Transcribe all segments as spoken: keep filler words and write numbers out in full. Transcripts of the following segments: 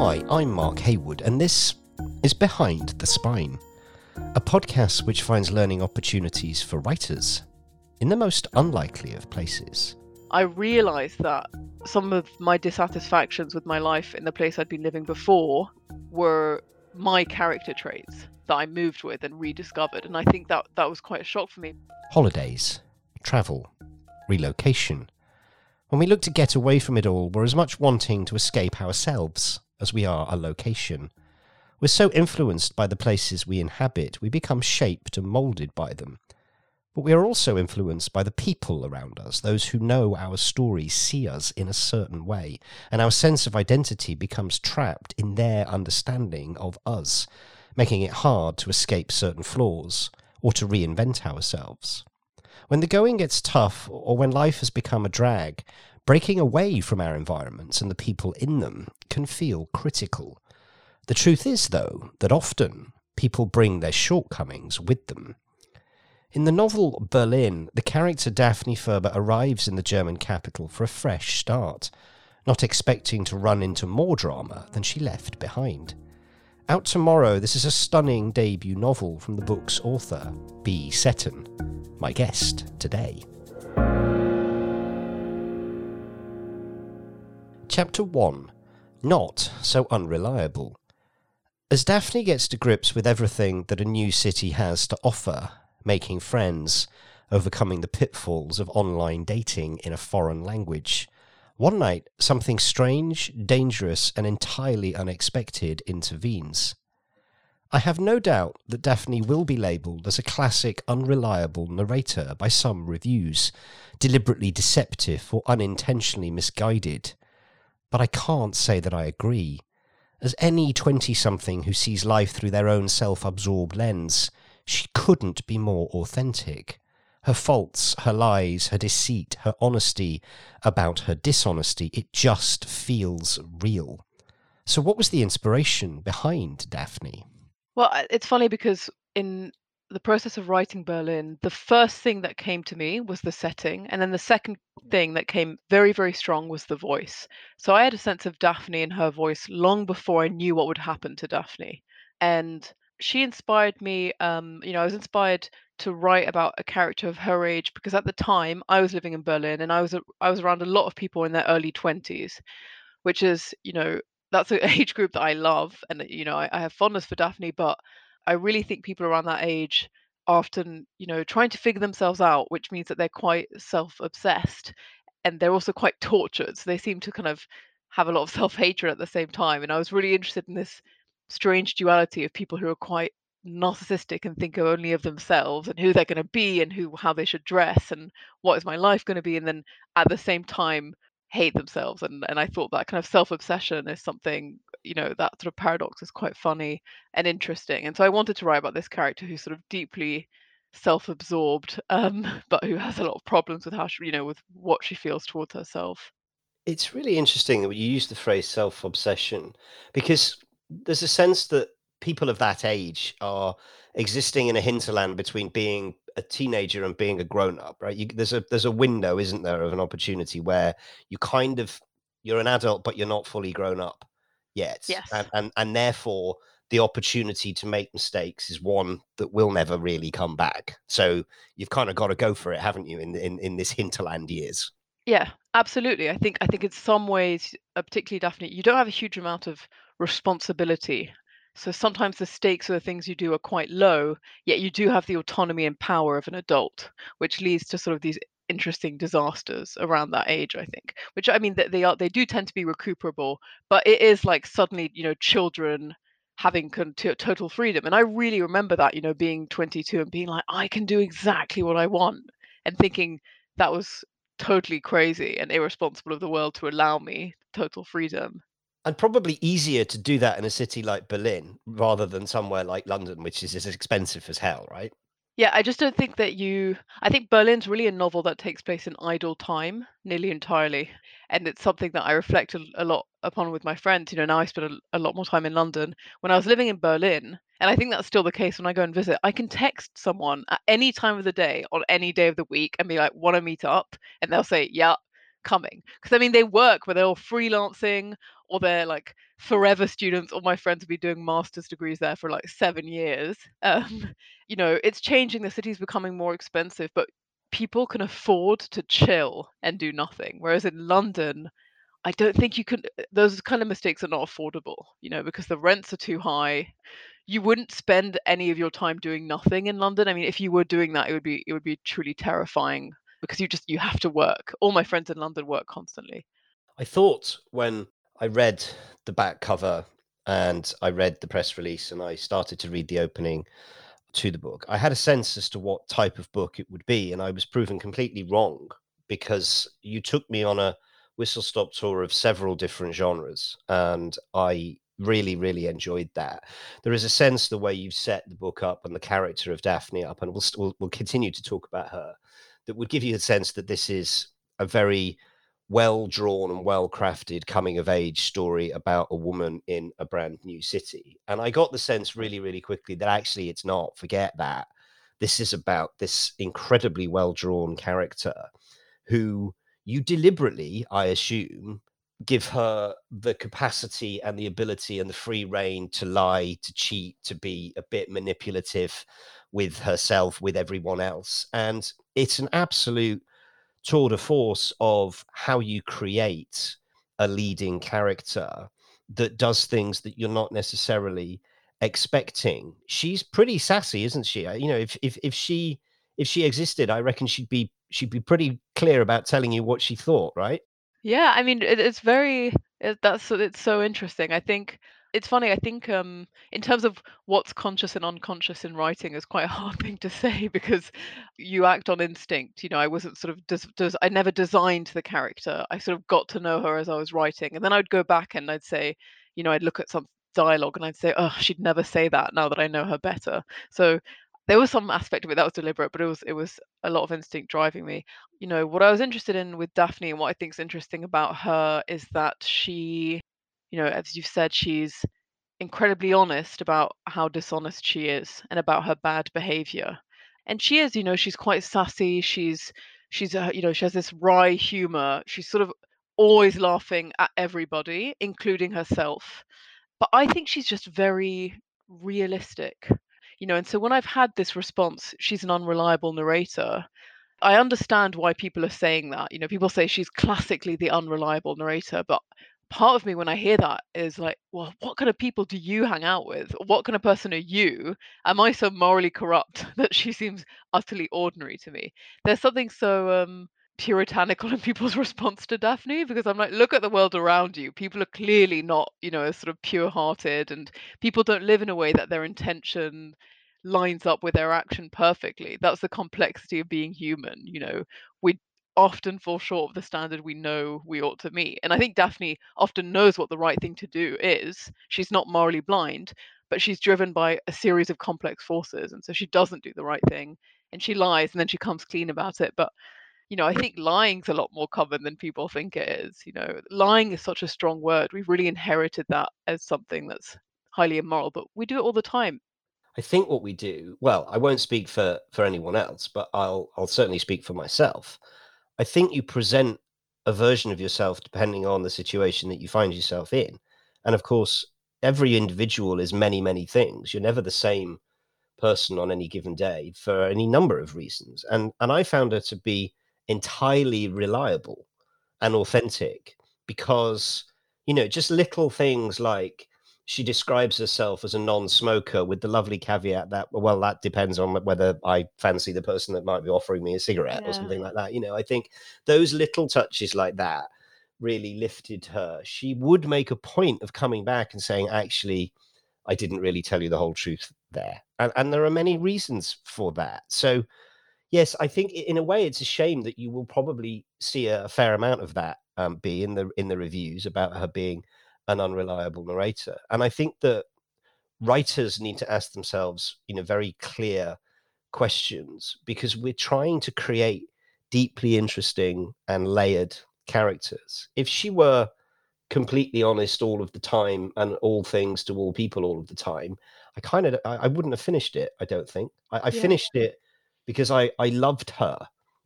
Hi, I'm Mark Haywood, and this is Behind the Spine, a podcast which finds learning opportunities for writers in the most unlikely of places. I realised that some of my dissatisfactions with my life in the place I'd been living before were my character traits that I moved with and rediscovered, and I think that, that was quite a shock for me. Holidays, travel, relocation. When we look to get away from it all, we're as much wanting to escape ourselves as we are a location. We're so influenced by the places we inhabit, we become shaped and moulded by them. But we are also influenced by the people around us. Those who know our stories see us in a certain way, and our sense of identity becomes trapped in their understanding of us, making it hard to escape certain flaws or to reinvent ourselves. When the going gets tough, or when life has become a drag, breaking away from our environments and the people in them can feel critical. The truth is, though, that often people bring their shortcomings with them. In the novel Berlin, the character Daphne Ferber arrives in the German capital for a fresh start, not expecting to run into more drama than she left behind. Out tomorrow, this is a stunning debut novel from the book's author, B. Setton, my guest today. Chapter one. Not So Unreliable. As Daphne gets to grips with everything that a new city has to offer, making friends, overcoming the pitfalls of online dating in a foreign language. One night, something strange, dangerous, and entirely unexpected intervenes. I have no doubt that Daphne will be labelled as a classic unreliable narrator by some reviews, deliberately deceptive or unintentionally misguided. But I can't say that I agree. As any twenty-something who sees life through their own self-absorbed lens, she couldn't be more authentic. Her faults, her lies, her deceit, her honesty, about her dishonesty, it just feels real. So what was the inspiration behind Daphne? Well, it's funny because in the process of writing Berlin, the first thing that came to me was the setting, and then the second thing that came very, very strong was the voice. So I had a sense of Daphne and her voice long before I knew what would happen to Daphne. And she inspired me, um, you know, I was inspired to write about a character of her age because at the time I was living in Berlin and I was a, I was around a lot of people in their early twenties, which is, you know, that's an age group that I love. And, you know, I, I have fondness for Daphne, but I really think people around that age are often, you know, trying to figure themselves out, which means that they're quite self-obsessed and they're also quite tortured. So they seem to kind of have a lot of self-hatred at the same time. And I was really interested in this strange duality of people who are quite narcissistic and think only of themselves and who they're going to be and who how they should dress and what is my life going to be, and then at the same time hate themselves. And and I thought that kind of self-obsession is something, you know, that sort of paradox is quite funny and interesting. And so I wanted to write about this character who's sort of deeply self-absorbed, um, but who has a lot of problems with how she, you know, with what she feels towards herself. It's really interesting that you use the phrase self-obsession, because there's a sense that people of that age are existing in a hinterland between being a teenager and being a grown-up, right? You, there's a there's a window, isn't there, of an opportunity where you kind of, you're an adult, but you're not fully grown up yet. Yes. And, and, and therefore, the opportunity to make mistakes is one that will never really come back. So you've kind of got to go for it, haven't you, in in, in this hinterland years? Yeah, absolutely. I think I think in some ways, particularly Daphne, you don't have a huge amount of responsibility. So sometimes the stakes of the things you do are quite low, yet you do have the autonomy and power of an adult, which leads to sort of these interesting disasters around that age, I think, which, I mean, they are they do tend to be recuperable, but it is like suddenly, you know, children having con- t- total freedom. And I really remember that, you know, being twenty-two and being like, I can do exactly what I want, and thinking that was totally crazy and irresponsible of the world to allow me total freedom. And probably easier to do that in a city like Berlin rather than somewhere like London, which is as expensive as hell, right? Yeah, I just don't think that you... I think Berlin's really a novel that takes place in idle time, nearly entirely. And it's something that I reflect a lot upon with my friends. You know, now I spend a lot more time in London. When I was living in Berlin, and I think that's still the case when I go and visit, I can text someone at any time of the day, on any day of the week, and be like, want to meet up? And they'll say, yeah, coming. Because, I mean, they work, but they're all freelancing or they're like forever students. All my friends will be doing master's degrees there for like seven years. Um, you know, it's changing. The city's becoming more expensive, but people can afford to chill and do nothing. Whereas in London, I don't think you can, those kind of mistakes are not affordable, you know, because the rents are too high. You wouldn't spend any of your time doing nothing in London. I mean, if you were doing that, it would be, it would be truly terrifying because you just, you have to work. All my friends in London work constantly. I thought when I read the back cover and I read the press release and I started to read the opening to the book, I had a sense as to what type of book it would be. And I was proven completely wrong because you took me on a whistle-stop tour of several different genres, and I really, really enjoyed that. There is a sense the way you've set the book up and the character of Daphne up, and we'll, we'll, we'll continue to talk about her, that would give you a sense that this is a very well-drawn and well-crafted coming-of-age story about a woman in a brand new city. And I got the sense really, really quickly that actually it's not. Forget that. This is about this incredibly well-drawn character who... you deliberately, I assume, give her the capacity and the ability and the free rein to lie, to cheat, to be a bit manipulative with herself, with everyone else. And it's an absolute tour de force of how you create a leading character that does things that you're not necessarily expecting. She's pretty sassy, isn't she? You know, if if if she... If she existed, I reckon she'd be she'd be pretty clear about telling you what she thought, right? Yeah, I mean, it, it's very it, that's it's so interesting. I think it's funny. I think um, in terms of what's conscious and unconscious in writing is quite a hard thing to say because you act on instinct. You know, I wasn't sort of des- des- I never designed the character. I sort of got to know her as I was writing, and then I'd go back and I'd say, you know, I'd look at some dialogue and I'd say, oh, she'd never say that now that I know her better. So. There was some aspect of it that was deliberate, but it was it was a lot of instinct driving me. You know, what I was interested in with Daphne and what I think is interesting about her is that she, you know, as you've said, she's incredibly honest about how dishonest she is and about her bad behavior. And she is, you know, she's quite sassy. She's, she's, uh, you know, she has this wry humor. She's sort of always laughing at everybody, including herself. But I think she's just very realistic. You know, and so when I've had this response, she's an unreliable narrator, I understand why people are saying that. You know, people say she's classically the unreliable narrator, but part of me when I hear that is like, well, what kind of people do you hang out with? What kind of person are you? Am I so morally corrupt that she seems utterly ordinary to me? There's something so um, puritanical in people's response to Daphne, because I'm like, look at the world around you. People are clearly not, you know, sort of pure-hearted, and people don't live in a way that their intention lines up with their action perfectly. That's the complexity of being human. You know, we often fall short of the standard we know we ought to meet. And I think Daphne often knows what the right thing to do is. She's not morally blind, but she's driven by a series of complex forces. And so she doesn't do the right thing, and she lies, and then she comes clean about it. But you know, I think lying's a lot more common than people think it is. You know, lying is such a strong word. We've really inherited that as something that's highly immoral, but we do it all the time. I think what we do, well, I won't speak for, for anyone else, but I'll I'll certainly speak for myself. I think you present a version of yourself depending on the situation that you find yourself in. And of course, every individual is many, many things. You're never the same person on any given day for any number of reasons. And and I found her to be entirely reliable and authentic because, you know, just little things like she describes herself as a non-smoker with the lovely caveat that, well, that depends on whether I fancy the person that might be offering me a cigarette yeah. or something like that. You know, I think those little touches like that really lifted her. She would make a point of coming back and saying, actually, I didn't really tell you the whole truth there. And, and there are many reasons for that. So yes, I think in a way it's a shame that you will probably see a fair amount of that um, be in the in the reviews about her being an unreliable narrator. And I think that writers need to ask themselves, you know, very clear questions because we're trying to create deeply interesting and layered characters. If she were completely honest all of the time and all things to all people all of the time, I kind of I, I wouldn't have finished it. I don't think I, I yeah. finished it. Because I, I loved her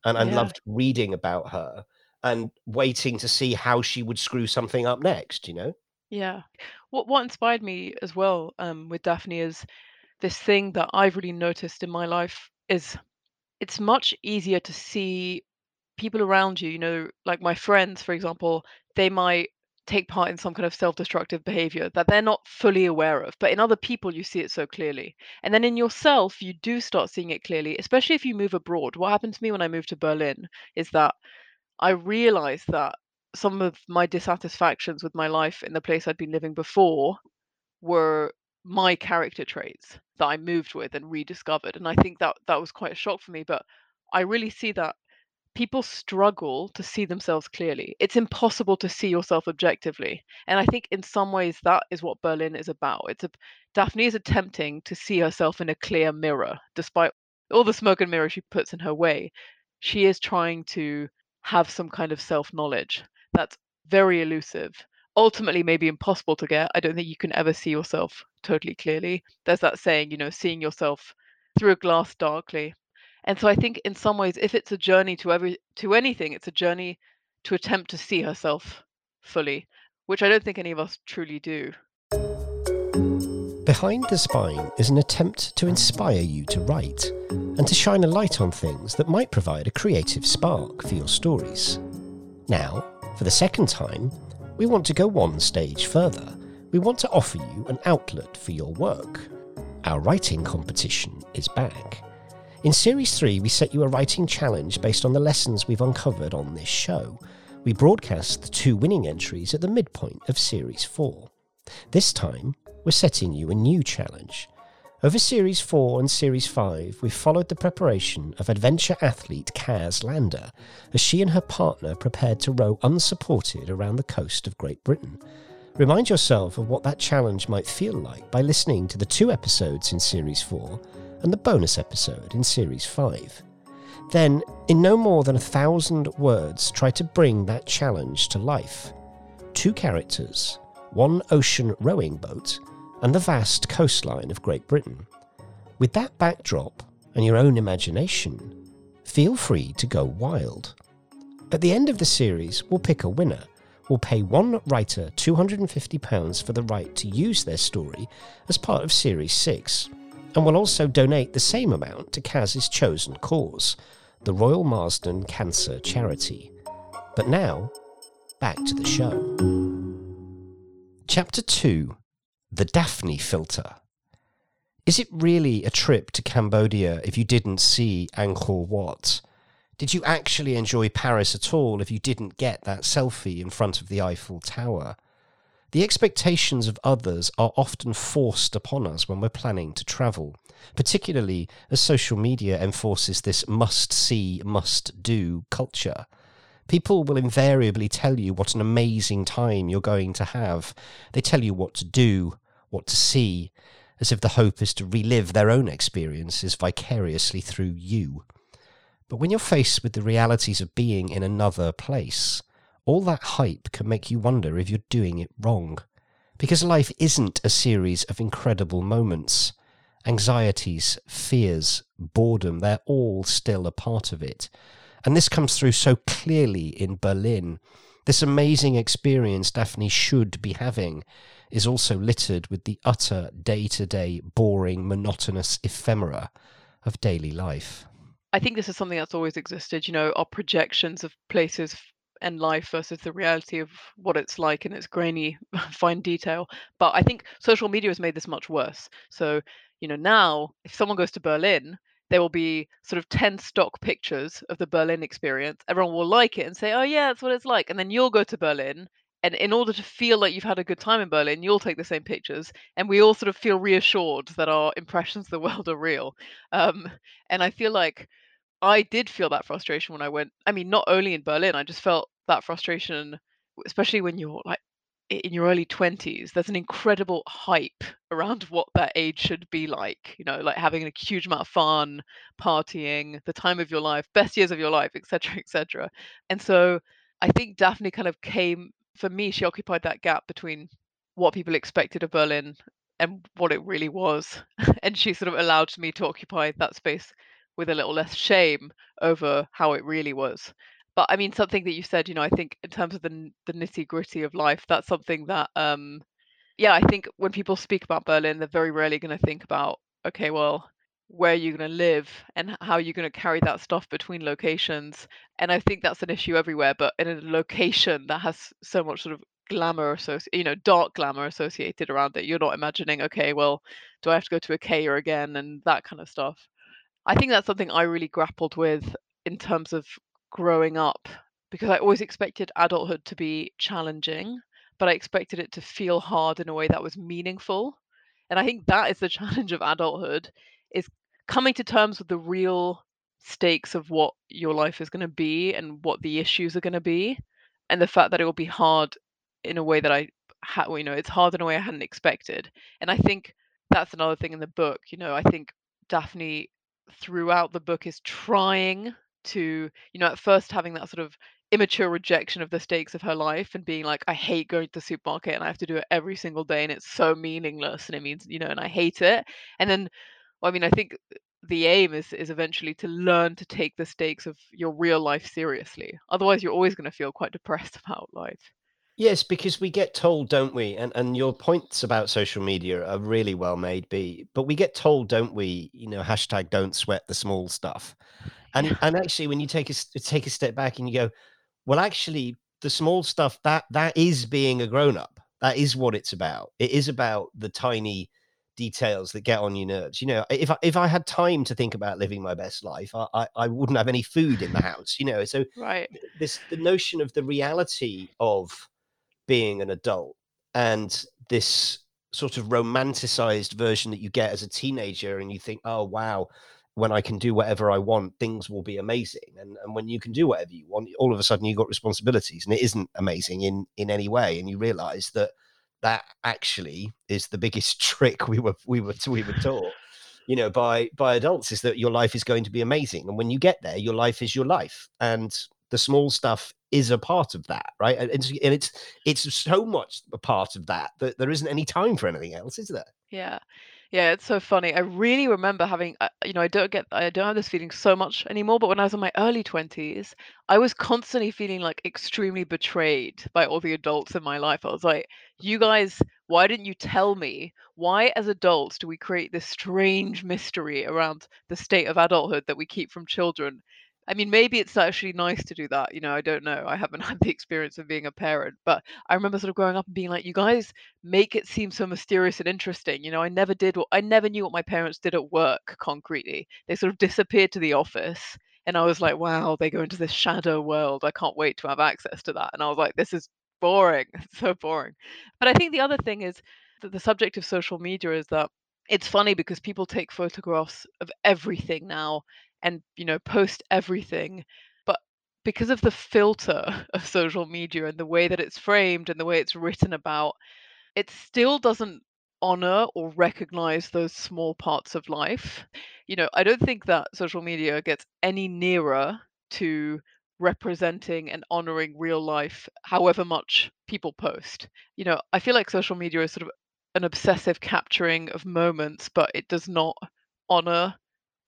and I yeah. loved reading about her and waiting to see how she would screw something up next, you know? Yeah. What what inspired me as well um, with Daphne is this thing that I've really noticed in my life is it's much easier to see people around you. You know, like my friends, for example, they might take part in some kind of self-destructive behavior that they're not fully aware of, but in other people you see it so clearly. And then in yourself, you do start seeing it clearly, especially if you move abroad. What happened to me when I moved to Berlin is that I realized that some of my dissatisfactions with my life in the place I'd been living before were my character traits that I moved with and rediscovered. And I think that that was quite a shock for me, but I really see that people struggle to see themselves clearly. It's impossible to see yourself objectively. And I think in some ways that is what Berlin is about. It's a, Daphne is attempting to see herself in a clear mirror, despite all the smoke and mirror she puts in her way. She is trying to have some kind of self-knowledge that's very elusive, ultimately maybe impossible to get. I don't think you can ever see yourself totally clearly. There's that saying, you know, seeing yourself through a glass darkly. And so I think in some ways, if it's a journey to every to anything, it's a journey to attempt to see herself fully, which I don't think any of us truly do. Behind the Spine is an attempt to inspire you to write and to shine a light on things that might provide a creative spark for your stories. Now, for the second time, we want to go one stage further. We want to offer you an outlet for your work. Our writing competition is back. In Series three, we set you a writing challenge based on the lessons we've uncovered on this show. We broadcast the two winning entries at the midpoint of Series four. This time, we're setting you a new challenge. Over Series four and Series five, we followed the preparation of adventure athlete Kaz Lander as she and her partner prepared to row unsupported around the coast of Great Britain. Remind yourself of what that challenge might feel like by listening to the two episodes in Series four and the bonus episode in Series five. Then, in no more than a thousand words, try to bring that challenge to life. Two characters, one ocean rowing boat, and the vast coastline of Great Britain. With that backdrop and your own imagination, feel free to go wild. At the end of the series, we'll pick a winner. We'll pay one writer two hundred fifty pounds for the right to use their story as part of Series six, and we'll also donate the same amount to Kaz's chosen cause, the Royal Marsden Cancer Charity. But now, back to the show. Chapter two. The Daphne Filter. Is it really a trip to Cambodia if you didn't see Angkor Wat? Did you actually enjoy Paris at all if you didn't get that selfie in front of the Eiffel Tower? The expectations of others are often forced upon us when we're planning to travel, particularly as social media enforces this must-see, must-do culture. People will invariably tell you what an amazing time you're going to have. They tell you what to do, what to see, as if the hope is to relive their own experiences vicariously through you. But when you're faced with the realities of being in another place, all that hype can make you wonder if you're doing it wrong. Because life isn't a series of incredible moments. Anxieties, fears, boredom, they're all still a part of it. And this comes through so clearly in Berlin. This amazing experience Daphne should be having is also littered with the utter day-to-day, boring, monotonous ephemera of daily life. I think this is something that's always existed, you know, our projections of places and life versus the reality of what it's like in its grainy, fine detail. But I think social media has made this much worse. So, you know, now if someone goes to Berlin, there will be sort of ten stock pictures of the Berlin experience. Everyone will like it and say, oh yeah, that's what it's like. And then you'll go to Berlin, and in order to feel like you've had a good time in Berlin, you'll take the same pictures. And we all sort of feel reassured that our impressions of the world are real. Um, and I feel like I did feel that frustration when I went. I mean, not only in Berlin, I just felt that frustration, especially when you're like in your early twenties, there's an incredible hype around what that age should be like, you know, like having a huge amount of fun, partying, the time of your life, best years of your life, et cetera, et cetera. And so I think Daphne kind of came, for me, she occupied that gap between what people expected of Berlin and what it really was. And she sort of allowed me to occupy that space with a little less shame over how it really was. But I mean, something that you said, you know, I think in terms of the the nitty gritty of life, that's something that, um, yeah, I think when people speak about Berlin, they're very rarely going to think about, okay, well, where are you going to live and how are you going to carry that stuff between locations? And I think that's an issue everywhere, but in a location that has so much sort of glamour, associ- you know, dark glamour associated around it, you're not imagining, okay, well, do I have to go to a Ikea again and that kind of stuff? I think that's something I really grappled with in terms of growing up, because I always expected adulthood to be challenging, but I expected it to feel hard in a way that was meaningful. And I think that is the challenge of adulthood, is coming to terms with the real stakes of what your life is going to be and what the issues are going to be, and the fact that it will be hard in a way that I had, you know, it's hard in a way I hadn't expected. And I think that's another thing in the book. You know, I think Daphne throughout the book is trying to, you know, at first having that sort of immature rejection of the stakes of her life and being like, I hate going to the supermarket and I have to do it every single day and it's so meaningless and it means, you know, and I hate it. And then, I mean, I think the aim is is eventually to learn to take the stakes of your real life seriously. Otherwise, you're always going to feel quite depressed about life. Yes, because we get told, don't we? And and your points about social media are really well made, B. But we get told, don't we? You know, hashtag don't sweat the small stuff. And yeah. and actually, when you take a take a step back and you go, well, actually, the small stuff that that is being a grown up. That is what it's about. It is about the tiny details that get on your nerves. You know, if I, if I had time to think about living my best life, I, I, I wouldn't have any food in the house. You know, so right. This the notion of the reality of being an adult and this sort of romanticized version that you get as a teenager, and you think, oh wow, when I can do whatever I want, things will be amazing. And and when you can do whatever you want, all of a sudden you've got responsibilities, and it isn't amazing in in any way. And you realize that that actually is the biggest trick we were we were we were taught, you know, by by adults, is that your life is going to be amazing. And when you get there, your life is your life, and the small stuff is a part of that, right? And it's and it's, it's so much a part of that that there isn't any time for anything else, is there? Yeah, yeah, it's so funny. I really remember having, you know, I don't get, I don't have this feeling so much anymore, but when I was in my early twenties, I was constantly feeling like extremely betrayed by all the adults in my life. I was like, you guys, why didn't you tell me? Why, as adults, do we create this strange mystery around the state of adulthood that we keep from children? I mean, maybe it's actually nice to do that. You know, I don't know. I haven't had the experience of being a parent, but I remember sort of growing up and being like, you guys make it seem so mysterious and interesting. You know, I never did what I never knew what my parents did at work concretely. They sort of disappeared to the office. And I was like, wow, they go into this shadow world. I can't wait to have access to that. And I was like, this is boring. It's so boring. But I think the other thing is that the subject of social media is that it's funny because people take photographs of everything now and, you know, post everything. But because of the filter of social media and the way that it's framed and the way it's written about, it still doesn't honor or recognize those small parts of life. You know, I don't think that social media gets any nearer to representing and honoring real life, however much people post. You know, I feel like social media is sort of an obsessive capturing of moments, but it does not honor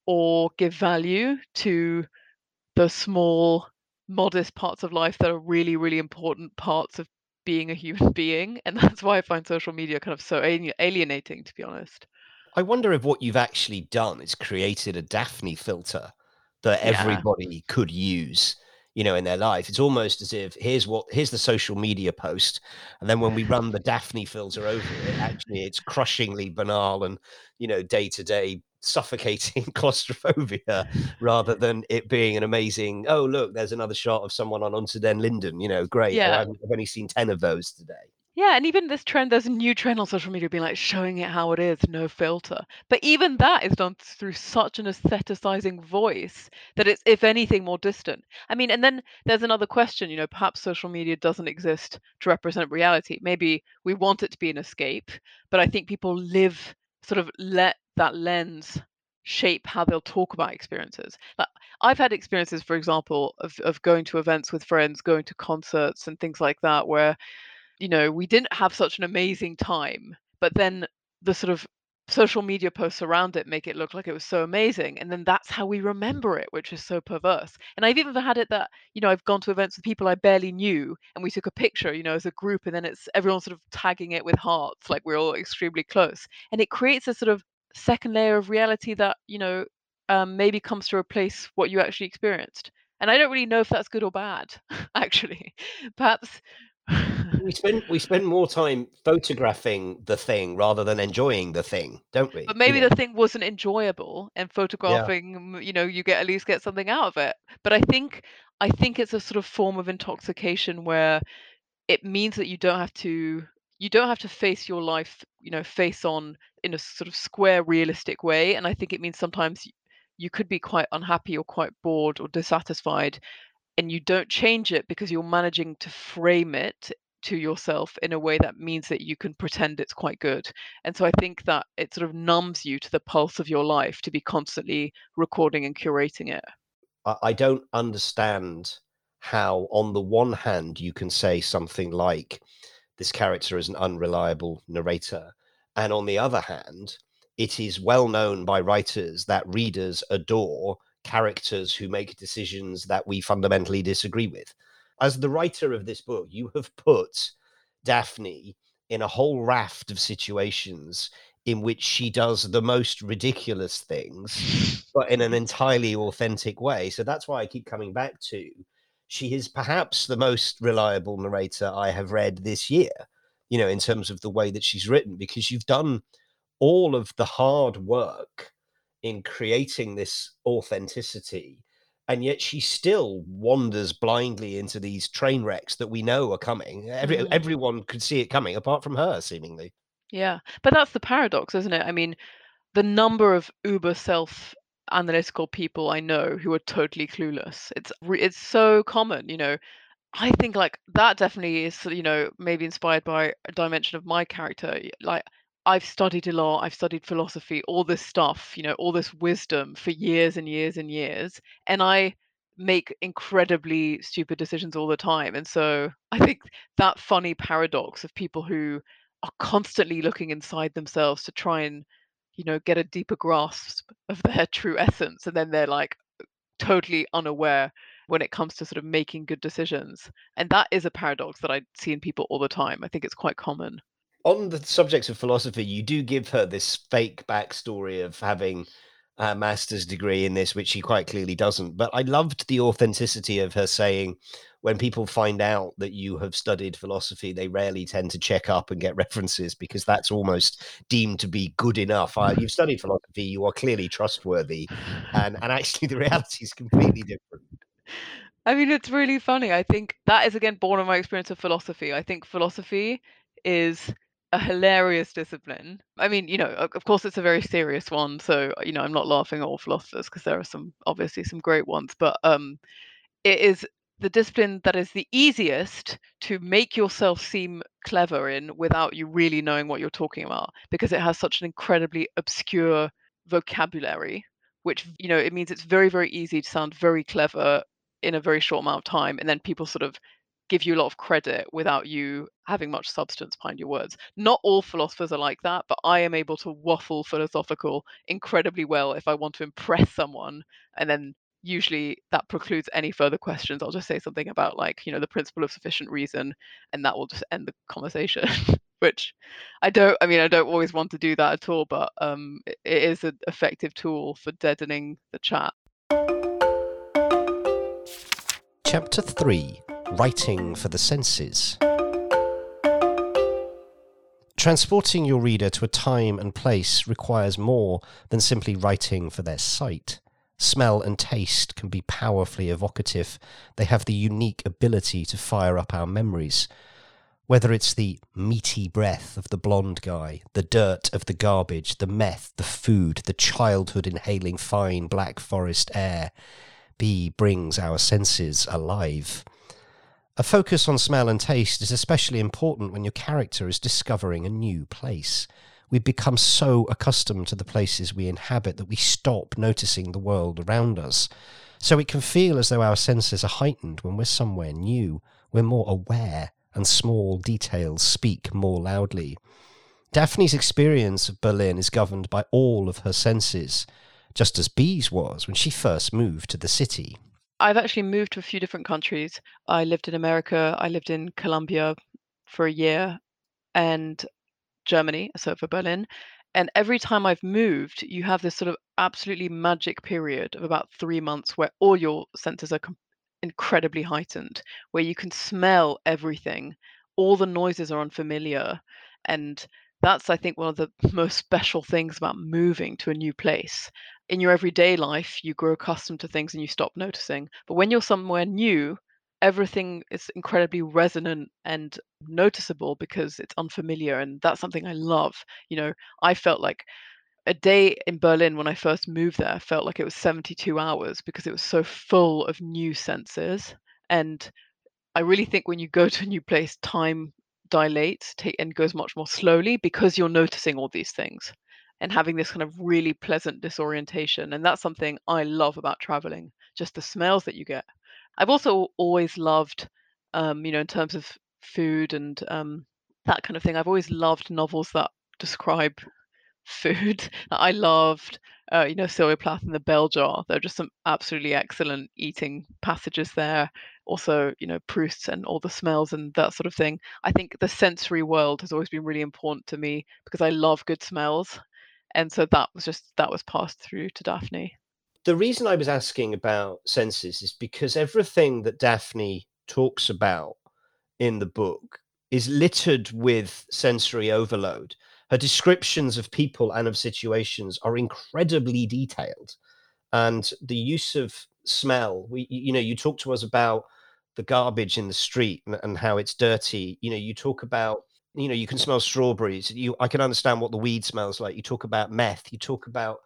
or give value to the small, modest parts of life that are really, really important parts of being a human being. And that's why I find social media kind of so alienating, to be honest. I wonder if what you've actually done is created a Daphne filter that everybody yeah. could use, you know, in their life. It's almost as if here's what here's the social media post, and then when we run the Daphne filter over it, actually it's crushingly banal and, you know, day-to-day suffocating claustrophobia, rather than it being an amazing, oh look, there's another shot of someone on Unter den Linden, you know, great. Yeah. I've only seen ten of those today. Yeah, and even this trend, there's a new trend on social media being like showing it how it is, no filter. But even that is done through such an aestheticizing voice that it's, if anything, more distant. I mean, and then there's another question, you know, perhaps social media doesn't exist to represent reality. Maybe we want it to be an escape, but I think people live, sort of let that lens shape how they'll talk about experiences. Like, I've had experiences, for example, of, of going to events with friends, going to concerts and things like that, where, you know, we didn't have such an amazing time, but then the sort of social media posts around it make it look like it was so amazing, and then that's how we remember it, which is so perverse. And I've even had it that, you know, I've gone to events with people I barely knew and we took a picture, you know, as a group, and then it's everyone sort of tagging it with hearts like we're all extremely close, and it creates a sort of second layer of reality that, you know, um, maybe comes to replace what you actually experienced. And I don't really know if that's good or bad, actually. Perhaps we spend we spend more time photographing the thing rather than enjoying the thing, don't we? But maybe yeah. the thing wasn't enjoyable, and photographing, yeah. you know, you get at least get something out of it. But I think I think it's a sort of form of intoxication where it means that you don't have to you don't have to face your life, you know, face on in a sort of square, realistic way. And I think it means sometimes you could be quite unhappy or quite bored or dissatisfied, and you don't change it because you're managing to frame it to yourself in a way that means that you can pretend it's quite good. And so I think that it sort of numbs you to the pulse of your life to be constantly recording and curating it. I don't understand how, on the one hand, you can say something like, this character is an unreliable narrator, and on the other hand, it is well known by writers that readers adore characters who make decisions that we fundamentally disagree with. As the writer of this book, you have put Daphne in a whole raft of situations in which she does the most ridiculous things, but in an entirely authentic way. So that's why I keep coming back to, she is perhaps the most reliable narrator I have read this year, you know, in terms of the way that she's written, because you've done all of the hard work in creating this authenticity, and yet she still wanders blindly into these train wrecks that we know are coming. Every, mm. Everyone could see it coming, apart from her, seemingly. Yeah, but that's the paradox, isn't it? I mean, the number of uber self-analytical people I know who are totally clueless, it's it's so common, you know. I think, like, that definitely is, you know, maybe inspired by a dimension of my character, like, I've studied law, I've studied philosophy, all this stuff, you know, all this wisdom for years and years and years. And I make incredibly stupid decisions all the time. And so I think that funny paradox of people who are constantly looking inside themselves to try and, you know, get a deeper grasp of their true essence. And then they're like totally unaware when it comes to sort of making good decisions. And that is a paradox that I see in people all the time. I think it's quite common. On the subject of philosophy, you do give her this fake backstory of having a master's degree in this, which she quite clearly doesn't. But I loved the authenticity of her saying, when people find out that you have studied philosophy, they rarely tend to check up and get references because that's almost deemed to be good enough. Uh, you've studied philosophy, you are clearly trustworthy. And, and actually, the reality is completely different. I mean, it's really funny. I think that is, again, born of my experience of philosophy. I think philosophy is a hilarious discipline. I mean, you know, of course it's a very serious one, so, you know, I'm not laughing at all philosophers because there are some obviously some great ones, but um it is the discipline that is the easiest to make yourself seem clever in without you really knowing what you're talking about, because it has such an incredibly obscure vocabulary, which, you know, it means it's very, very easy to sound very clever in a very short amount of time, and then people sort of give you a lot of credit without you having much substance behind your words. Not all philosophers are like that, but I am able to waffle philosophical incredibly well if I want to impress someone. And then usually that precludes any further questions. I'll just say something about, like, you know, the principle of sufficient reason, and that will just end the conversation, which I don't, I mean, I don't always want to do that at all, but um, it is an effective tool for deadening the chat. Chapter three. Writing for the senses. Transporting your reader to a time and place requires more than simply writing for their sight. Smell and taste can be powerfully evocative. They have the unique ability to fire up our memories. Whether it's the meaty breath of the blonde guy, the dirt of the garbage, the meth, the food, the childhood inhaling fine black forest air, B brings our senses alive. A focus on smell and taste is especially important when your character is discovering a new place. We've become so accustomed to the places we inhabit that we stop noticing the world around us. So it can feel as though our senses are heightened when we're somewhere new. We're more aware, and small details speak more loudly. Daphne's experience of Berlin is governed by all of her senses, just as Bee's was when she first moved to the city. I've actually moved to a few different countries. I lived in America, I lived in Colombia for a year, and Germany, so for Berlin. And every time I've moved, you have this sort of absolutely magic period of about three months where all your senses are com- incredibly heightened, where you can smell everything. All the noises are unfamiliar. And that's, I think, one of the most special things about moving to a new place. In your everyday life, you grow accustomed to things and you stop noticing. But when you're somewhere new, everything is incredibly resonant and noticeable because it's unfamiliar. And that's something I love. You know, I felt like a day in Berlin when I first moved there felt like it was seventy-two hours because it was so full of new senses. And I really think when you go to a new place, time dilates take, and goes much more slowly because you're noticing all these things and having this kind of really pleasant disorientation. And that's something I love about traveling, just the smells that you get. I've also always loved, um, you know, in terms of food and um, that kind of thing, I've always loved novels that describe food. I loved, uh, you know, Sylvia Plath and The Bell Jar. There are just some absolutely excellent eating passages there. Also, you know, Proust and all the smells and that sort of thing. I think the sensory world has always been really important to me because I love good smells. And so that was just, that was passed through to Daphne. The reason I was asking about senses is because everything that Daphne talks about in the book is littered with sensory overload. Her descriptions of people and of situations are incredibly detailed. And the use of smell, we, you know, you talk to us about the garbage in the street and, and how it's dirty. You know, you talk about, you know, you can smell strawberries. You, I can understand what the weed smells like. You talk about meth. You talk about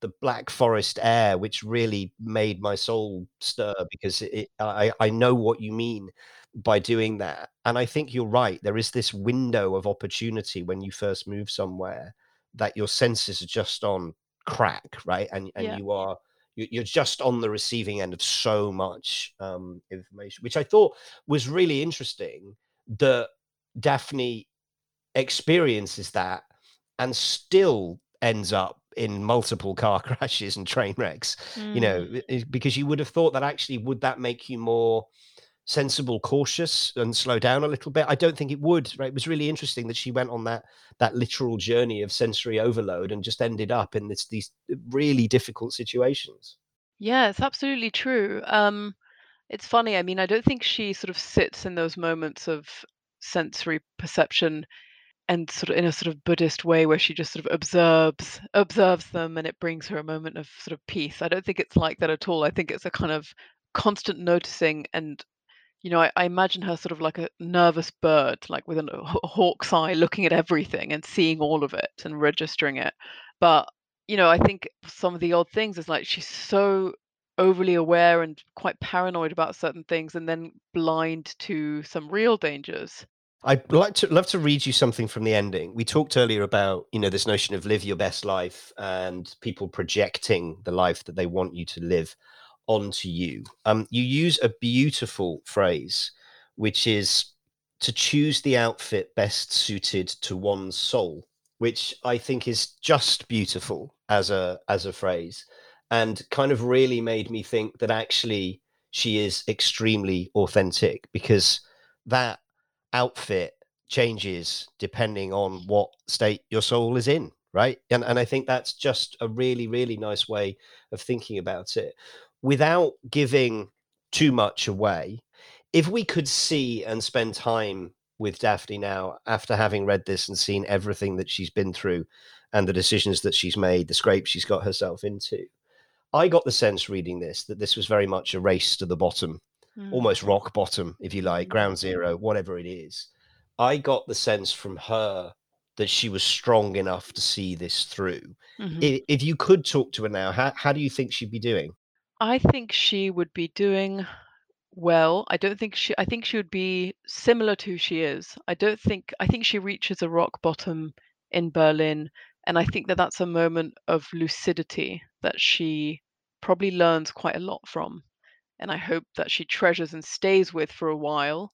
the Black Forest air, which really made my soul stir because it, I, I know what you mean by doing that. And I think you're right. There is this window of opportunity when you first move somewhere that your senses are just on crack, right? And and yeah. you are, you're just on the receiving end of so much um, information, which I thought was really interesting that Daphne experiences that and still ends up in multiple car crashes and train wrecks, mm. you know, because you would have thought that actually would that make you more sensible, cautious and slow down a little bit? I don't think it would, right? It was really interesting that she went on that that literal journey of sensory overload and just ended up in this these really difficult situations. Yeah, it's absolutely true. Um, it's funny. I mean, I don't think she sort of sits in those moments of sensory perception and sort of in a sort of Buddhist way where she just sort of observes observes them and it brings her a moment of sort of peace. I don't think it's like that at all. I think it's a kind of constant noticing and, you know, I, I imagine her sort of like a nervous bird, like with an, a hawk's eye looking at everything and seeing all of it and registering it. But, you know, I think some of the odd things is like she's so overly aware and quite paranoid about certain things and then blind to some real dangers. I'd like to love to read you something from the ending. We talked earlier about, you know, this notion of live your best life and people projecting the life that they want you to live onto you. Um, you use a beautiful phrase, which is to choose the outfit best suited to one's soul, which I think is just beautiful as a as a phrase, and kind of really made me think that actually she is extremely authentic because that outfit changes depending on what state your soul is in, right? And and I think that's just a really, really nice way of thinking about it. Without giving too much away, if we could see and spend time with Daphne now, after having read this and seen everything that she's been through and the decisions that she's made, the scrape she's got herself into, I got the sense reading this that this was very much a race to the bottom, mm. almost rock bottom, if you like, ground zero, whatever it is. I got the sense from her that she was strong enough to see this through. Mm-hmm. If, if you could talk to her now, how, how do you think she'd be doing? I think she would be doing well. I don't think she, I think she would be similar to who she is. I don't think, I think she reaches a rock bottom in Berlin. And I think that that's a moment of lucidity that she probably learns quite a lot from. And I hope that she treasures and stays with for a while.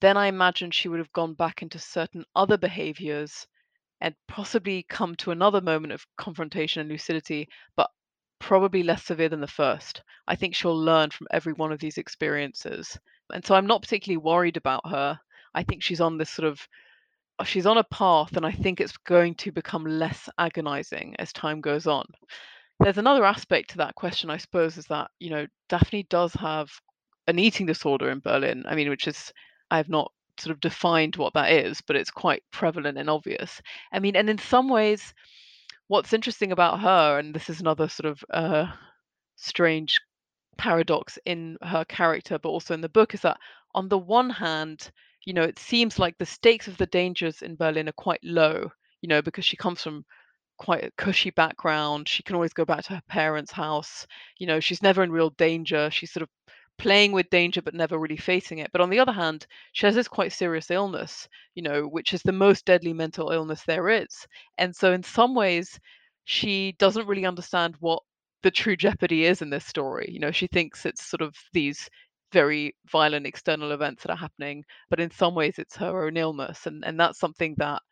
Then I imagine she would have gone back into certain other behaviors and possibly come to another moment of confrontation and lucidity, but probably less severe than the first. I think she'll learn from every one of these experiences. And so I'm not particularly worried about her. I think she's on this sort of, she's on a path, and I think it's going to become less agonizing as time goes on. There's another aspect to that question, I suppose, is that, you know, Daphne does have an eating disorder in Berlin. I mean, which is, I have not sort of defined what that is, but it's quite prevalent and obvious. I mean, and in some ways, what's interesting about her, and this is another sort of uh, strange paradox in her character, but also in the book, is that on the one hand, you know, it seems like the stakes of the dangers in Berlin are quite low, you know, because she comes from quite a cushy background. She can always go back to her parents' house. You know, she's never in real danger. She's sort of playing with danger, but never really facing it. But on the other hand, she has this quite serious illness, you know, which is the most deadly mental illness there is. And so in some ways, she doesn't really understand what the true jeopardy is in this story. You know, she thinks it's sort of these very violent external events that are happening, but in some ways it's her own illness. And, and that's something that,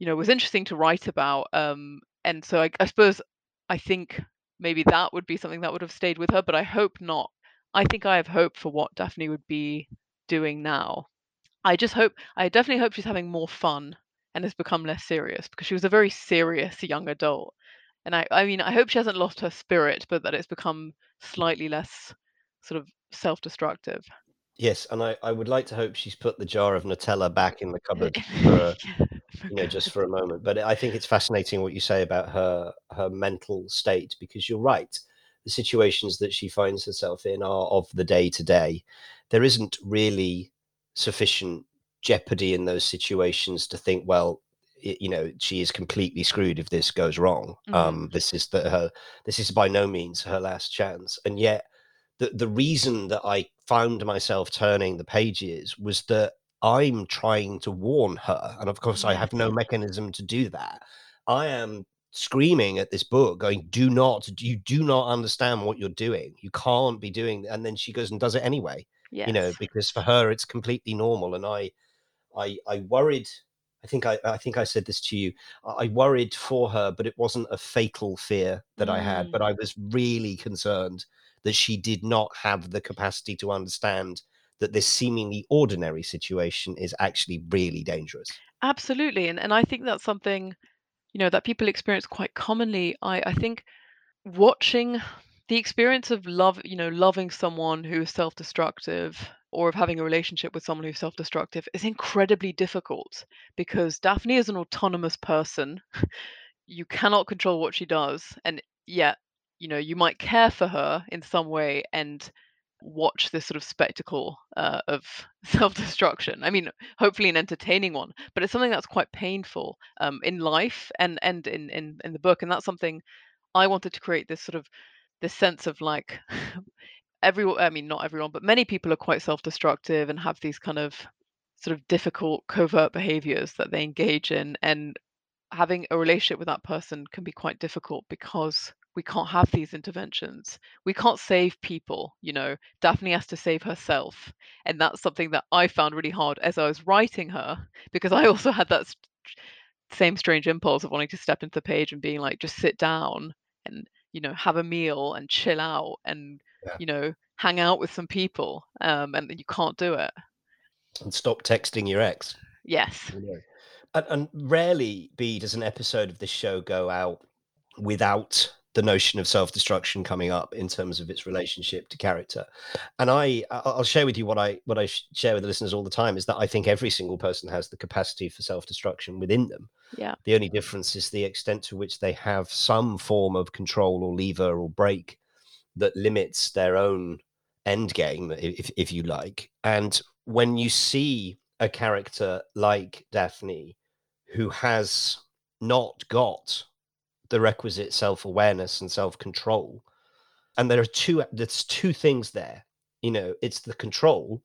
you know, was interesting to write about. Um, and so I, I suppose I think maybe that would be something that would have stayed with her, but I hope not. I think I have hope for what Daphne would be doing now. I just hope, I definitely hope she's having more fun and has become less serious, because she was a very serious young adult. And I, I mean, I hope she hasn't lost her spirit, but that it's become slightly less sort of self-destructive. Yes, and I, I would like to hope she's put the jar of Nutella back in the cupboard for, you know, just for a moment. But I think it's fascinating what you say about her her mental state, because you're right. The situations that she finds herself in are of the day to day. There isn't really sufficient jeopardy in those situations to think, well, it, you know, she is completely screwed if this goes wrong. Mm-hmm. Um, this is the her. This is by no means her last chance, and yet. The, the reason that I found myself turning the pages was that I'm trying to warn her. And of course, I have no mechanism to do that. I am screaming at this book going, do not, you do not understand what you're doing. You can't be doing. And then she goes and does it anyway, yes. You know, because for her, it's completely normal. And I, I, I worried, I think I, I think I said this to you. I worried for her, but it wasn't a fatal fear that mm. I had, but I was really concerned that she did not have the capacity to understand that this seemingly ordinary situation is actually really dangerous. Absolutely. And and I think that's something, you know, that people experience quite commonly. I, I think watching the experience of love, you know, loving someone who is self-destructive, or of having a relationship with someone who's self-destructive, is incredibly difficult, because Daphne is an autonomous person. You cannot control what she does. And yet, you know, you might care for her in some way and watch this sort of spectacle uh, of self-destruction. I mean, hopefully an entertaining one, but it's something that's quite painful um, in life and, and in, in, in the book. And that's something I wanted to create, this sort of this sense of like everyone, I mean, not everyone, but many people are quite self-destructive and have these kind of sort of difficult covert behaviors that they engage in. And having a relationship with that person can be quite difficult, because we can't have these interventions. We can't save people, you know. Daphne has to save herself. And that's something that I found really hard as I was writing her, because I also had that st- same strange impulse of wanting to step into the page and being like, just sit down and, you know, have a meal and chill out and, yeah. you know, hang out with some people. Um, and you can't do it. And stop texting your ex. Yes. Yeah. And, and rarely, B, does an episode of this show go out without the notion of self-destruction coming up in terms of its relationship to character. And I, I'll share with you what I what I share with the listeners all the time is that I think every single person has the capacity for self-destruction within them. Yeah. The only difference is the extent to which they have some form of control or lever or brake that limits their own end game, if if you like. And when you see a character like Daphne, who has not got the requisite self-awareness and self-control, and there are two there's two things there, you know. It's the control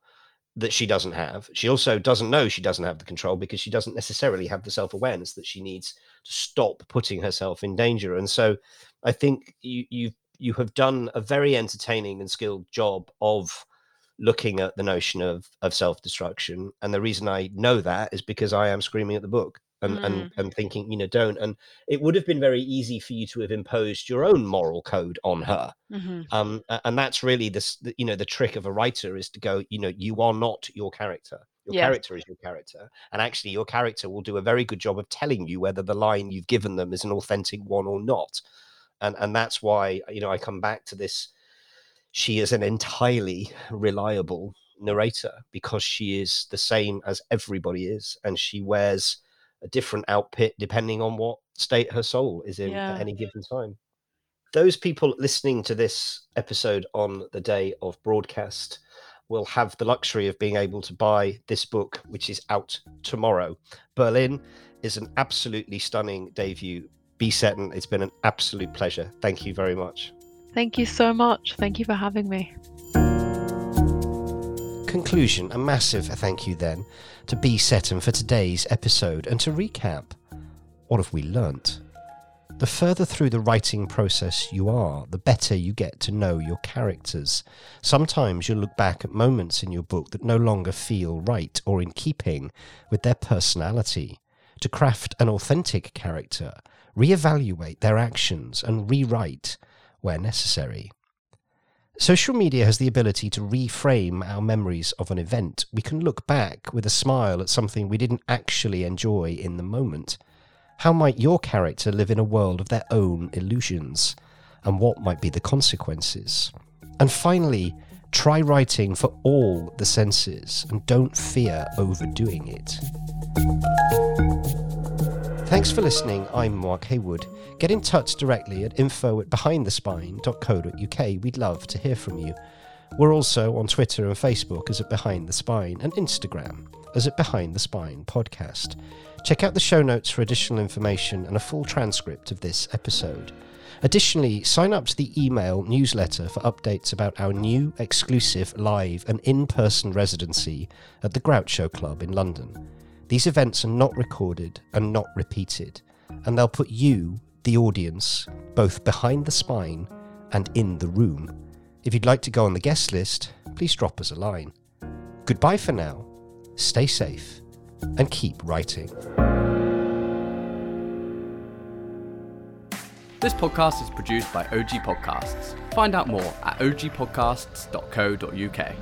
that she doesn't have. She also doesn't know she doesn't have the control, because she doesn't necessarily have the self-awareness that she needs to stop putting herself in danger. And so I think you you you have done a very entertaining and skilled job of looking at the notion of of self-destruction. And the reason I know that is because I am screaming at the book. and, mm. and and thinking, you know, don't. And it would have been very easy for you to have imposed your own moral code on her. Mm-hmm. Um, and that's really this, you know, the trick of a writer is to go, you know, you are not your character. Your yeah. character is your character. And actually your character will do a very good job of telling you whether the line you've given them is an authentic one or not. And and that's why, you know, I come back to this. She is an entirely reliable narrator because she is the same as everybody is. And she wears a different outfit depending on what state her soul is in yeah. at any given time. Those people listening to this episode on the day of broadcast will have the luxury of being able to buy this book, which is out tomorrow. Berlin is an absolutely stunning debut. B. Setton, it's been an absolute pleasure. Thank you very much. Thank you so much. Thank you for having me. Conclusion. A massive thank you then to B. Setton for today's episode. And to recap, what have we learnt? The further through the writing process you are, the better you get to know your characters. Sometimes you'll look back at moments in your book that no longer feel right or in keeping with their personality. To craft an authentic character, reevaluate their actions and rewrite where necessary. Social media has the ability to reframe our memories of an event. We can look back with a smile at something we didn't actually enjoy in the moment. How might your character live in a world of their own illusions? And what might be the consequences? And finally, try writing for all the senses and don't fear overdoing it. Thanks for listening. I'm Mark Haywood. Get in touch directly at info at behind the spine dot co dot uk. We'd love to hear from you. We're also on Twitter and Facebook as at Behind the Spine and Instagram as at Behind the Spine Podcast. Check out the show notes for additional information and a full transcript of this episode. Additionally, sign up to the email newsletter for updates about our new exclusive live and in-person residency at the Groucho Club in London. These events are not recorded and not repeated, and they'll put you, the audience, both behind the spine and in the room. If you'd like to go on the guest list, please drop us a line. Goodbye for now, stay safe, and keep writing. This podcast is produced by O G Podcasts. Find out more at o g podcasts dot co dot uk.